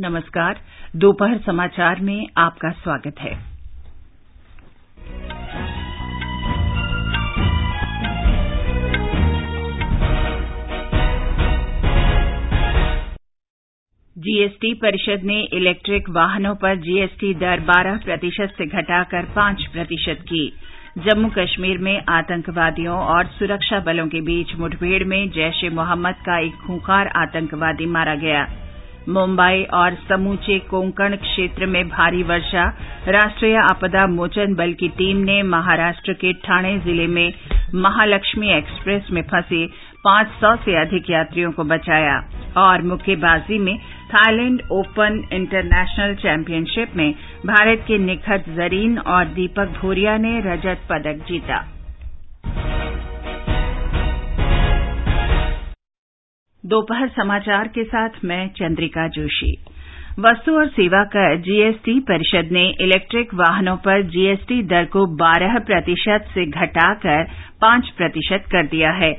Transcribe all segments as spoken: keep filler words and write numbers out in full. नमस्कार, दोपहर समाचार में आपका स्वागत है। जीएसटी परिषद ने इलेक्ट्रिक वाहनों पर जीएसटी दर बारह प्रतिशत से घटाकर पांच प्रतिशत की। जम्मू कश्मीर में आतंकवादियों और सुरक्षा बलों के बीच मुठभेड़ में जैश-ए-मोहम्मद का एक खूंखार आतंकवादी मारा गया। मुंबई और समूचे कोंकण क्षेत्र में भारी वर्षा। राष्ट्रीय आपदा मोचन बल की टीम ने महाराष्ट्र के ठाणे जिले में महालक्ष्मी एक्सप्रेस में फंसे पांच सौ से अधिक यात्रियों को बचाया। और मुक्केबाजी में थाईलैंड ओपन इंटरनेशनल चैम्पियनशिप में भारत के निकहत ज़रीन और दीपक भूरिया ने रजत पदक जीता। दोपहर समाचार के साथ मैं चंद्रिका जोशी। वस्तु और सेवा कर जीएसटी परिषद ने इलेक्ट्रिक वाहनों पर जीएसटी दर को बारह प्रतिशत से घटाकर पांच प्रतिशत कर दिया है।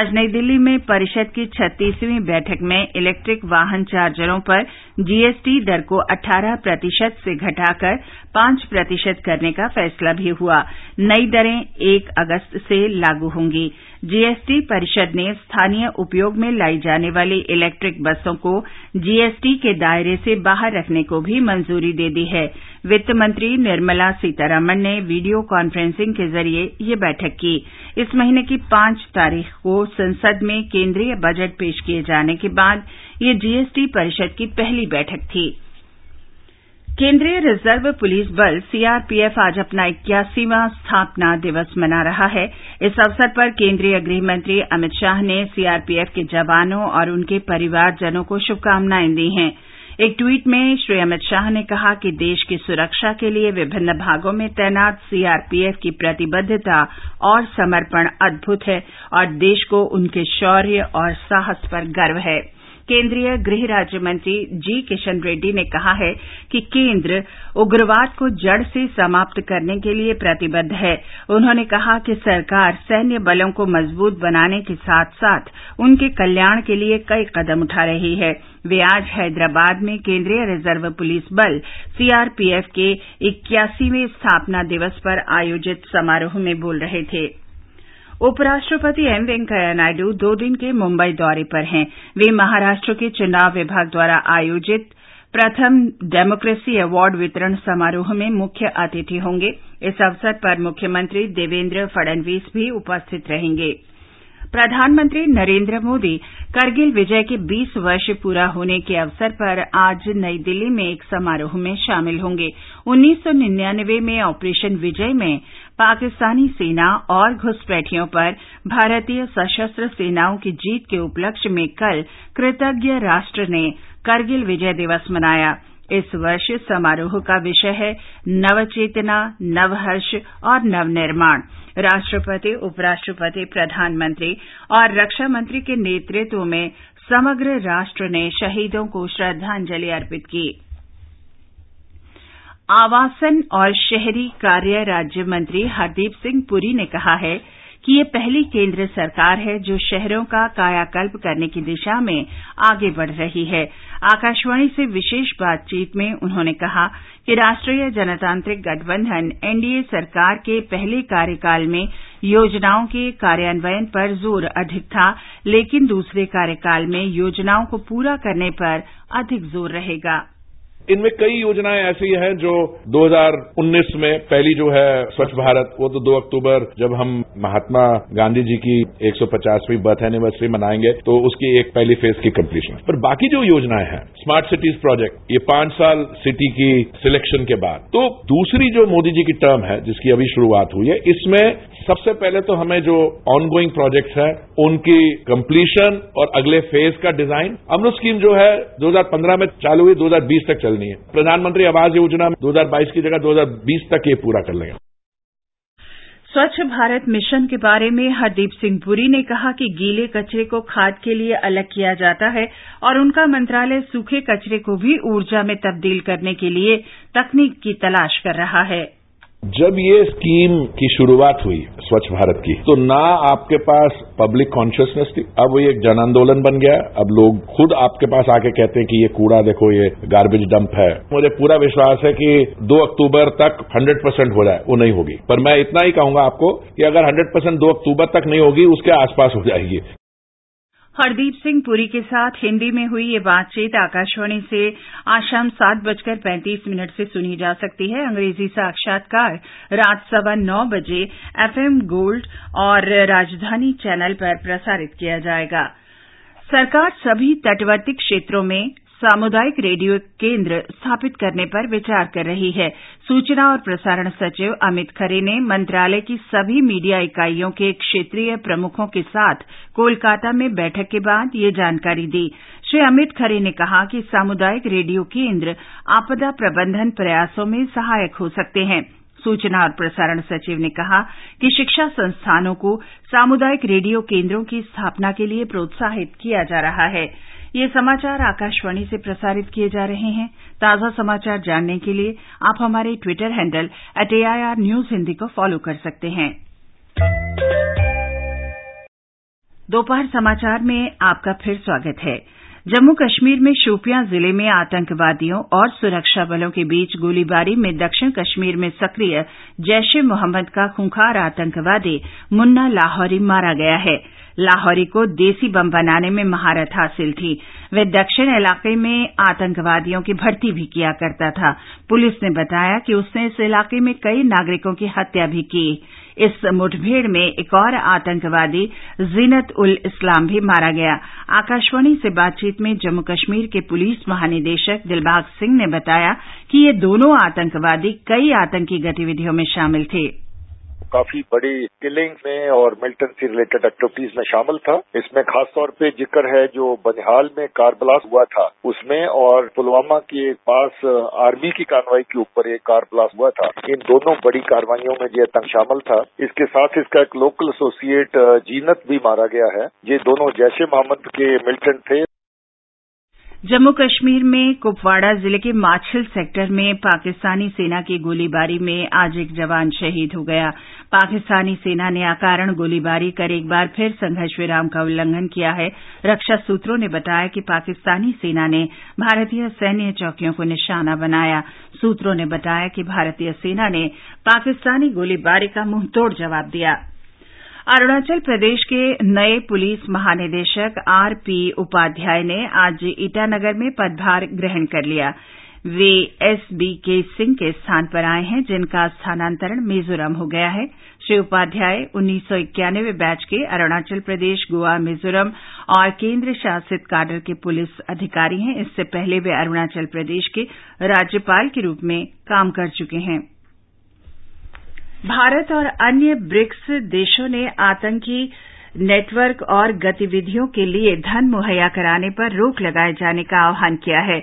आज नई दिल्ली में परिषद की छत्तीसवीं बैठक में इलेक्ट्रिक वाहन चार्जरों पर जीएसटी दर को अठारह प्रतिशत से घटाकर पांच प्रतिशत करने का फैसला भी हुआ। नई दरें एक अगस्त से लागू होंगी। जीएसटी परिषद ने स्थानीय उपयोग में लाई जाने वाली इलेक्ट्रिक बसों को जीएसटी के दायरे से बाहर रखने को भी मंजूरी दे दी है। वित्त मंत्री निर्मला सीतारमण ने वीडियो कॉन्फ्रेंसिंग के जरिए ये बैठक की। इस महीने की पांच तारीख को संसद में केंद्रीय बजट पेश किए जाने के बाद ये जीएसटी परिषद की पहली बैठक थी। केंद्रीय रिजर्व पुलिस बल सीआरपीएफ आज अपना इक्यासीवां स्थापना दिवस मना रहा है। इस अवसर पर केंद्रीय गृहमंत्री अमित शाह ने सीआरपीएफ के जवानों और उनके परिवारजनों को शुभकामनाएं दी हैं। एक ट्वीट में श्री अमित शाह ने कहा कि देश की सुरक्षा के लिए विभिन्न भागों में तैनात सीआरपीएफ की प्रतिबद्धता और समर्पण अद्भुत है और देश को उनके शौर्य और साहस पर गर्व है। केंद्रीय गृह राज्य मंत्री जी किशन रेड्डी ने कहा है कि केंद्र उग्रवाद को जड़ से समाप्त करने के लिए प्रतिबद्ध है। उन्होंने कहा कि सरकार सैन्य बलों को मजबूत बनाने के साथ साथ उनके कल्याण के लिए कई कदम उठा रही है। वे आज हैदराबाद में केंद्रीय रिजर्व पुलिस बल सीआरपीएफ के इक्यासीवें स्थापना दिवस पर आयोजित समारोह में बोल रहे थे। उपराष्ट्रपति एम वेंकैया नायडू दो दिन के मुंबई दौरे पर हैं। वे महाराष्ट्र के चुनाव विभाग द्वारा आयोजित प्रथम डेमोक्रेसी अवार्ड वितरण समारोह में मुख्य अतिथि होंगे। इस अवसर पर मुख्यमंत्री देवेंद्र फडणवीस भी उपस्थित रहेंगे। प्रधानमंत्री नरेंद्र मोदी करगिल विजय के बीस वर्ष पूरा होने के अवसर पर आज नई दिल्ली में एक समारोह में शामिल होंगे। उन्नीस सौ निन्यानवे में ऑपरेशन विजय में पाकिस्तानी सेना और घुसपैठियों पर भारतीय सशस्त्र सेनाओं की जीत के उपलक्ष्य में कल कृतज्ञ राष्ट्र ने करगिल विजय दिवस मनाया। इस वर्ष समारोह का विषय है नवचेतना, नवहर्ष और नवनिर्माण। राष्ट्रपति, उपराष्ट्रपति, प्रधानमंत्री और रक्षा मंत्री के नेतृत्व में समग्र राष्ट्र ने शहीदों को श्रद्धांजलि अर्पित की। आवासन और शहरी कार्य राज्य मंत्री हरदीप सिंह पुरी ने कहा है कि ये पहली केंद्र सरकार है जो शहरों का कायाकल्प करने की दिशा में आगे बढ़ रही है। आकाशवाणी से विशेष बातचीत में उन्होंने कहा कि राष्ट्रीय जनतांत्रिक गठबंधन एनडीए सरकार के पहले कार्यकाल में योजनाओं के कार्यान्वयन पर जोर अधिक था, लेकिन दूसरे कार्यकाल में योजनाओं को पूरा करने पर अधिक जोर रहेगा। इनमें कई योजनाएं ऐसी हैं जो दो हज़ार उन्नीस में पहली जो है स्वच्छ भारत, वो तो दो अक्टूबर जब हम महात्मा गांधी जी की एक सौ पचासवीं बर्थ एनिवर्सरी मनाएंगे तो उसकी एक पहली फेज की कंप्लीशन। पर बाकी जो योजनाएं हैं, स्मार्ट सिटीज प्रोजेक्ट, ये पांच साल सिटी की सिलेक्शन के बाद, तो दूसरी जो मोदी जी की टर्म है जिसकी अभी शुरुआत हुई है, इसमें सबसे पहले तो हमें जो ऑनगोइंग प्रोजेक्ट्स हैं उनकी कंप्लीशन और अगले फेज का डिजाइन। अमृत स्कीम जो है दो हज़ार पंद्रह में चालू हुई, दो हज़ार बीस तक चलनी है। प्रधानमंत्री आवास योजना दो हज़ार बाईस की जगह दो हज़ार बीस तक ये पूरा कर लेंगे। स्वच्छ भारत मिशन के बारे में हरदीप सिंह पुरी ने कहा कि गीले कचरे को खाद के लिए अलग किया जाता है और उनका मंत्रालय सूखे कचरे को भी ऊर्जा में तब्दील करने के लिए तकनीक की तलाश कर रहा है। जब ये स्कीम की शुरुआत हुई स्वच्छ भारत की, तो ना आपके पास पब्लिक कॉन्शियसनेस थी, अब वो एक जन आंदोलन बन गया। अब लोग खुद आपके पास आके कहते हैं कि ये कूड़ा देखो, ये गार्बेज डंप है। मुझे पूरा विश्वास है कि दो अक्टूबर तक सौ परसेंट हो जाए, वो नहीं होगी, पर मैं इतना ही कहूंगा आपको कि अगर सौ परसेंट दो अक्टूबर तक नहीं होगी, उसके आसपास हो जाएगी। हरदीप सिंह पुरी के साथ हिंदी में हुई ये बातचीत आकाशवाणी से आज शाम सात बजकर पैंतीस मिनट से सुनी जा सकती है। अंग्रेजी साक्षात्कार रात सवा नौ बजे एफएम गोल्ड और राजधानी चैनल पर प्रसारित किया जाएगा। सरकार सभी तटवर्ती क्षेत्रों में सामुदायिक रेडियो केंद्र स्थापित करने पर विचार कर रही है। सूचना और प्रसारण सचिव अमित खरे ने मंत्रालय की सभी मीडिया इकाइयों के क्षेत्रीय प्रमुखों के साथ कोलकाता में बैठक के बाद ये जानकारी दी। श्री अमित खरे ने कहा कि सामुदायिक रेडियो केंद्र आपदा प्रबंधन प्रयासों में सहायक हो सकते हैं। सूचना और प्रसारण सचिव ने कहा कि शिक्षा संस्थानों को सामुदायिक रेडियो केंद्रों की स्थापना के लिए प्रोत्साहित किया जा रहा है। ये समाचार आकाशवाणी से प्रसारित किए जा रहे हैं। ताजा समाचार जानने के लिए आप हमारे Twitter handle at A I R news Hindi को फॉलो कर सकते हैं। दोपहर समाचार में आपका फिर स्वागत है। जम्मू कश्मीर में शोपियां जिले में आतंकवादियों और सुरक्षा बलों के बीच गोलीबारी में दक्षिण कश्मीर में सक्रिय जैश-ए-मोहम्मद का खूंखार आतंकवादी मुन्ना लाहौरी मारा गया है। लाहौरी को देसी बम बनाने में महारत हासिल थी। वह दक्षिण इलाके में आतंकवादियों की भर्ती भी किया करता था। पुलिस ने बताया कि उसने इस इलाके में कई नागरिकों की हत्या भी की। इस मुठभेड़ में एक और आतंकवादी जीनत उल इस्लाम भी मारा गया। आकाशवाणी से बातचीत में जम्मू कश्मीर के पुलिस महानिदेशक दिलबाग सिंह ने बताया कि ये दोनों आतंकवादी कई आतंकी गतिविधियों में शामिल थे। काफी बड़ी किलिंग में और मिलिटेंसी रिलेटेड एक्टिविटीज में शामिल था। इसमें खासतौर पे जिक्र है जो बनिहाल में कार ब्लास्ट हुआ था उसमें, और पुलवामा के पास आर्मी की कार्रवाई के ऊपर एक कार ब्लास्ट हुआ था। इन दोनों बड़ी कार्रवाइयों में ये आतंक शामिल था। इसके साथ इसका एक लोकल एसोसिएट जीनत भी मारा गया है। ये दोनों जैश ए मोहम्मद के मिलिटेंट थे। जम्मू कश्मीर में कुपवाड़ा जिले के माछिल सेक्टर में पाकिस्तानी सेना की गोलीबारी में आज एक जवान शहीद हो गया। पाकिस्तानी सेना ने अकारण गोलीबारी कर एक बार फिर संघर्ष विराम का उल्लंघन किया है। रक्षा सूत्रों ने बताया कि पाकिस्तानी सेना ने भारतीय सैन्य चौकियों को निशाना बनाया। सूत्रों ने बताया कि भारतीय सेना ने पाकिस्तानी गोलीबारी का मुंहतोड़ जवाब दिया। अरुणाचल प्रदेश के नए पुलिस महानिदेशक आरपी उपाध्याय ने आज ईटानगर में पदभार ग्रहण कर लिया। वे एसबीके सिंह के स्थान पर आए हैं, जिनका स्थानांतरण मिजोरम हो गया है। श्री उपाध्याय उन्नीस सौ इक्यानवे बैच के अरुणाचल प्रदेश, गोवा, मिजोरम और केंद्र शासित काडर के पुलिस अधिकारी हैं। इससे पहले वे अरुणाचल प्रदेश के राज्यपाल के रूप में काम कर चुके हैं। भारत और अन्य ब्रिक्स देशों ने आतंकी नेटवर्क और गतिविधियों के लिए धन मुहैया कराने पर रोक लगाए जाने का आह्वान किया है।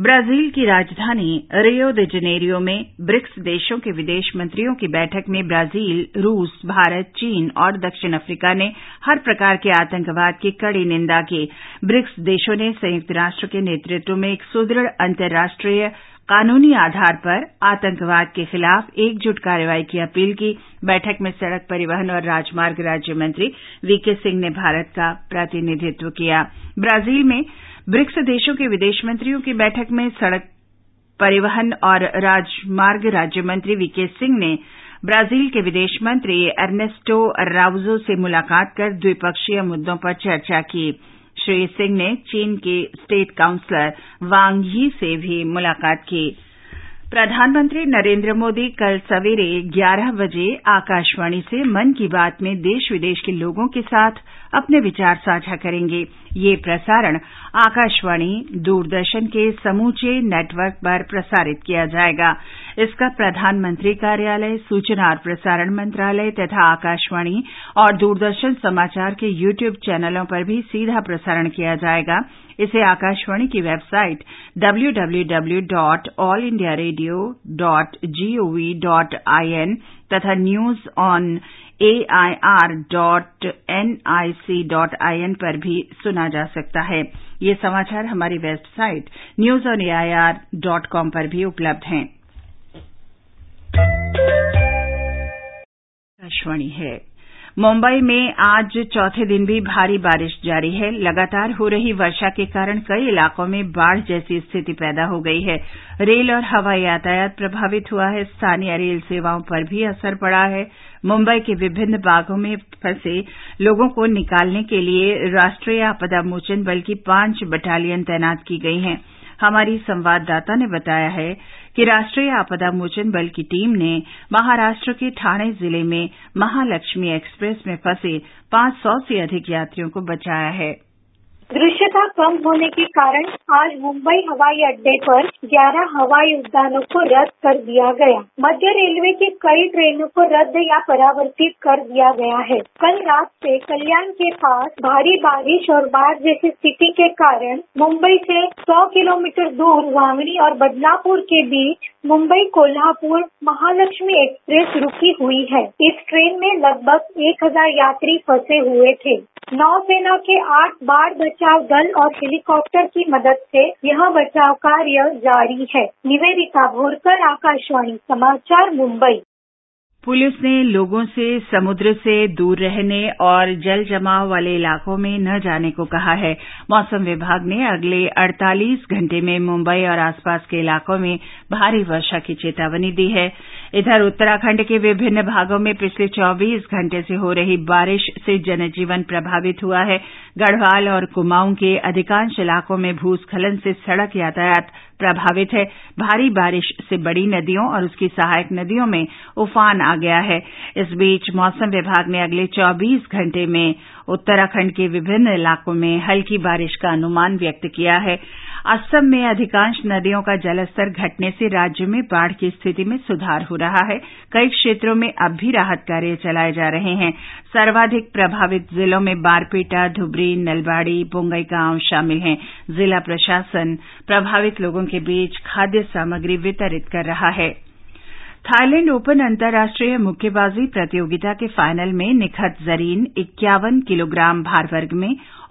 ब्राजील की राजधानी रियो दे जनेरियो में ब्रिक्स देशों के विदेश मंत्रियों की बैठक में ब्राजील, रूस, भारत, चीन और दक्षिण अफ्रीका ने हर प्रकार के आतंकवाद की कड़ी निंदा की। ब्रिक्स देशों ने संयुक्त राष्ट्र के नेतृत्व में एक सुदृढ़ अंतर्राष्ट्रीय कानूनी आधार पर आतंकवाद के खिलाफ एकजुट कार्रवाई की अपील की। बैठक में सड़क परिवहन और राजमार्ग राज्य मंत्री वीके सिंह ने भारत का प्रतिनिधित्व किया। ब्राजील में ब्रिक्स देशों के विदेश मंत्रियों की बैठक में सड़क परिवहन और राजमार्ग राज्य मंत्री वीके सिंह ने ब्राजील के विदेश मंत्री अर्नेस्टो अराउजो से मुलाकात कर द्विपक्षीय मुद्दों पर चर्चा की। श्री सिंह ने चीन के स्टेट काउंसलर वांग ही से भी मुलाकात की। प्रधानमंत्री नरेंद्र मोदी कल सवेरे ग्यारह बजे आकाशवाणी से मन की बात में देश विदेश के लोगों के साथ अपने विचार साझा करेंगे। ये प्रसारण आकाशवाणी, दूरदर्शन के समूचे नेटवर्क पर प्रसारित किया जाएगा। इसका प्रधानमंत्री कार्यालय, सूचना और प्रसारण मंत्रालय तथा आकाशवाणी और दूरदर्शन समाचार के यूट्यूब चैनलों पर भी सीधा प्रसारण किया जाएगा। इसे आकाशवाणी की website W W W dot all India radio dot G O V dot I N तथा news on A I R dot N I C dot I N पर भी सुना जा सकता है। ये समाचार हमारी website news on A I R dot com पर भी उपलब्ध हैं। आकाशवाणी है। मुंबई में आज चौथे दिन भी भारी बारिश जारी है। लगातार हो रही वर्षा के कारण कई इलाकों में बाढ़ जैसी स्थिति पैदा हो गई है। रेल और हवाई यातायात प्रभावित हुआ है। स्थानीय रेल सेवाओं पर भी असर पड़ा है। मुंबई के विभिन्न भागों में फंसे लोगों को निकालने के लिए राष्ट्रीय आपदा मोचन बल की पांच बटालियन तैनात की गई हैं। हमारी संवाददाता ने बताया है कि राष्ट्रीय आपदा मोचन बल की टीम ने महाराष्ट्र के ठाणे जिले में महालक्ष्मी एक्सप्रेस में फंसे पांच सौ से अधिक यात्रियों को बचाया है। दृश्यता कम होने के कारण आज मुंबई हवाई अड्डे पर ग्यारह हवाई उड़ानों को रद्द कर दिया गया। मध्य रेलवे की कई ट्रेनों को रद्द या परावर्तित कर दिया गया है। कल रात से कल्याण के पास भारी बारिश और बाढ़ जैसी स्थिति के कारण मुंबई से सौ किलोमीटर दूर वांगणी और बदलापुर के बीच मुंबई कोल्हापुर महालक्ष्मी एक्सप्रेस रुकी हुई है। इस ट्रेन में लगभग एक हजार यात्री फंसे हुए थे। नौसेना के आठ बाढ़ बचाव दल और हेलीकॉप्टर की मदद से यह बचाव कार्य जारी है। निवेदिता भोरकर, आकाशवाणी समाचार, मुंबई। पुलिस ने लोगों से समुद्र से दूर रहने और जल जमाव वाले इलाकों में न जाने को कहा है। मौसम विभाग ने अगले अड़तालीस घंटे में मुंबई और आसपास के इलाकों में भारी वर्षा की चेतावनी दी है। इधर उत्तराखंड के विभिन्न भागों में पिछले चौबीस घंटे से हो रही बारिश से जनजीवन प्रभावित हुआ है। गढ़वाल और कुमाऊं के अधिकांश इलाकों में भूस्खलन से सड़क यातायात प्रभावित है। भारी बारिश से बड़ी नदियों और उसकी सहायक नदियों में उफान आ गया है। इस बीच मौसम विभाग ने अगले चौबीस घंटे में उत्तराखंड के विभिन्न इलाकों में हल्की बारिश का अनुमान व्यक्त किया है। असम में अधिकांश नदियों का जलस्तर घटने से राज्य में बाढ़ की स्थिति में सुधार हो रहा है। कई क्षेत्रों में अब भी राहत कार्य चलाए जा रहे हैं। सर्वाधिक प्रभावित जिलों में बारपेटा, धुबरी, नलबाड़ी, बोंगईगांव शामिल हैं। जिला प्रशासन प्रभावित लोगों के बीच खाद्य सामग्री वितरित कर रहा है। थाईलैंड ओपन अंतर्राष्ट्रीय मुक्केबाजी प्रतियोगिता के फाइनल में निकहत ज़रीन इक्यावन किलोग्राम भार वर्ग में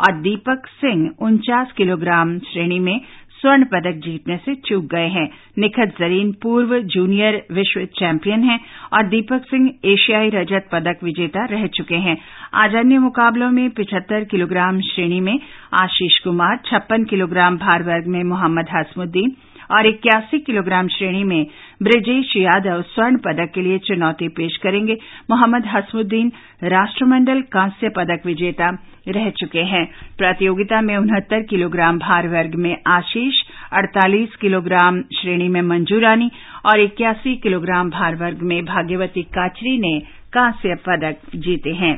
और दीपक सिंह उनचास किलोग्राम श्रेणी में स्वर्ण पदक जीतने से चूक गए हैं। निकहत ज़रीन पूर्व जूनियर विश्व चैंपियन हैं और दीपक सिंह एशियाई रजत पदक विजेता रह चुके हैं। आज अन्य मुकाबलों में पचहत्तर किलोग्राम श्रेणी में आशीष कुमार, छप्पन किलोग्राम भार वर्ग में मोहम्मद हसमुद्दीन और इक्यासी किलोग्राम श्रेणी में बृजेश यादव स्वर्ण पदक के लिए चुनौती पेश करेंगे। मोहम्मद हसमुद्दीन राष्ट्रमंडल कांस्य पदक विजेता रह चुके हैं। प्रतियोगिता में उनहत्तर किलोग्राम भार वर्ग में आशीष, अड़तालीस किलोग्राम श्रेणी में मंजू रानी और इक्यासी किलोग्राम भार वर्ग में भाग्यवती काचरी ने कांस्य पदक जीते हैं।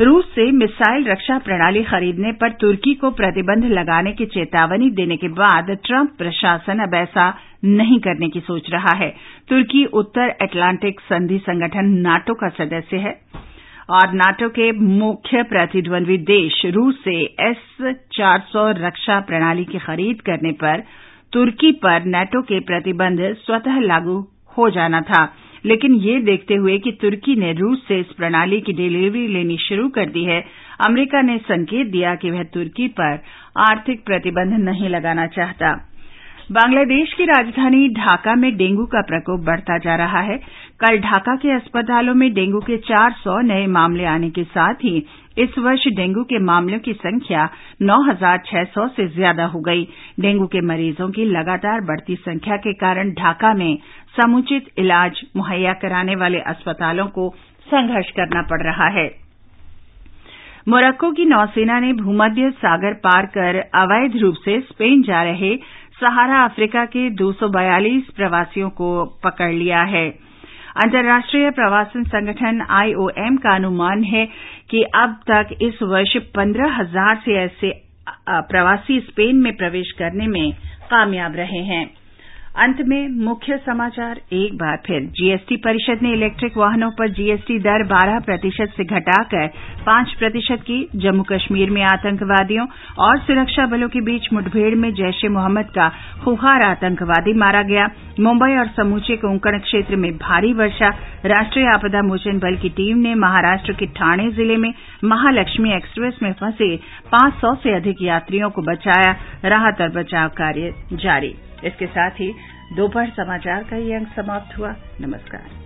रूस से मिसाइल रक्षा प्रणाली खरीदने पर तुर्की को प्रतिबंध लगाने की चेतावनी देने के बाद ट्रंप प्रशासन अब ऐसा नहीं करने की सोच रहा है। तुर्की उत्तर अटलांटिक संधि संगठन नाटो का सदस्य है और नाटो के मुख्य प्रतिद्वंद्वी देश रूस से एस चार सौ रक्षा प्रणाली की खरीद करने पर तुर्की पर नाटो के प्रतिबंध स्वतः लागू हो जाना था, लेकिन ये देखते हुए कि तुर्की ने रूस से इस प्रणाली की डिलीवरी लेनी शुरू कर दी है, अमरीका ने संकेत दिया कि वह तुर्की पर आर्थिक प्रतिबंध नहीं लगाना चाहता। बांग्लादेश की राजधानी ढाका में डेंगू का प्रकोप बढ़ता जा रहा है। कल ढाका के अस्पतालों में डेंगू के चार सौ नए मामले आने के साथ ही इस वर्ष डेंगू के मामलों की संख्या नौ हजार छह सौ से ज्यादा हो गई। डेंगू के मरीजों की लगातार बढ़ती संख्या के कारण ढाका में समुचित इलाज मुहैया कराने वाले अस्पतालों को संघर्ष करना पड़ रहा है। मोरक्को की नौसेना ने भूमध्य सागर पार कर अवैध रूप से स्पेन जा रहे सहारा अफ्रीका के दो सौ बयालीस प्रवासियों को पकड़ लिया है। अंतर्राष्ट्रीय प्रवासन संगठन आईओएम का अनुमान है कि अब तक इस वर्ष पंद्रह हजार से ऐसे प्रवासी स्पेन में प्रवेश करने में कामयाब रहे हैं। अंत में मुख्य समाचार एक बार फिर। जीएसटी परिषद ने इलेक्ट्रिक वाहनों पर जीएसटी दर बारह प्रतिशत से घटाकर पांच प्रतिशत की। जम्मू कश्मीर में आतंकवादियों और सुरक्षा बलों के बीच मुठभेड़ में जैश-ए-मोहम्मद का खुखार आतंकवादी मारा गया। मुंबई और समूचे कोंकण क्षेत्र में भारी वर्षा। राष्ट्रीय आपदा मोचन बल की टीम ने महाराष्ट्र के ठाणे जिले में महालक्ष्मी एक्सप्रेस में फंसे पांच सौ से अधिक यात्रियों को बचाया। राहत और बचाव कार्य जारी। इसके साथ ही दोपहर समाचार का ये अंक समाप्त हुआ। नमस्कार।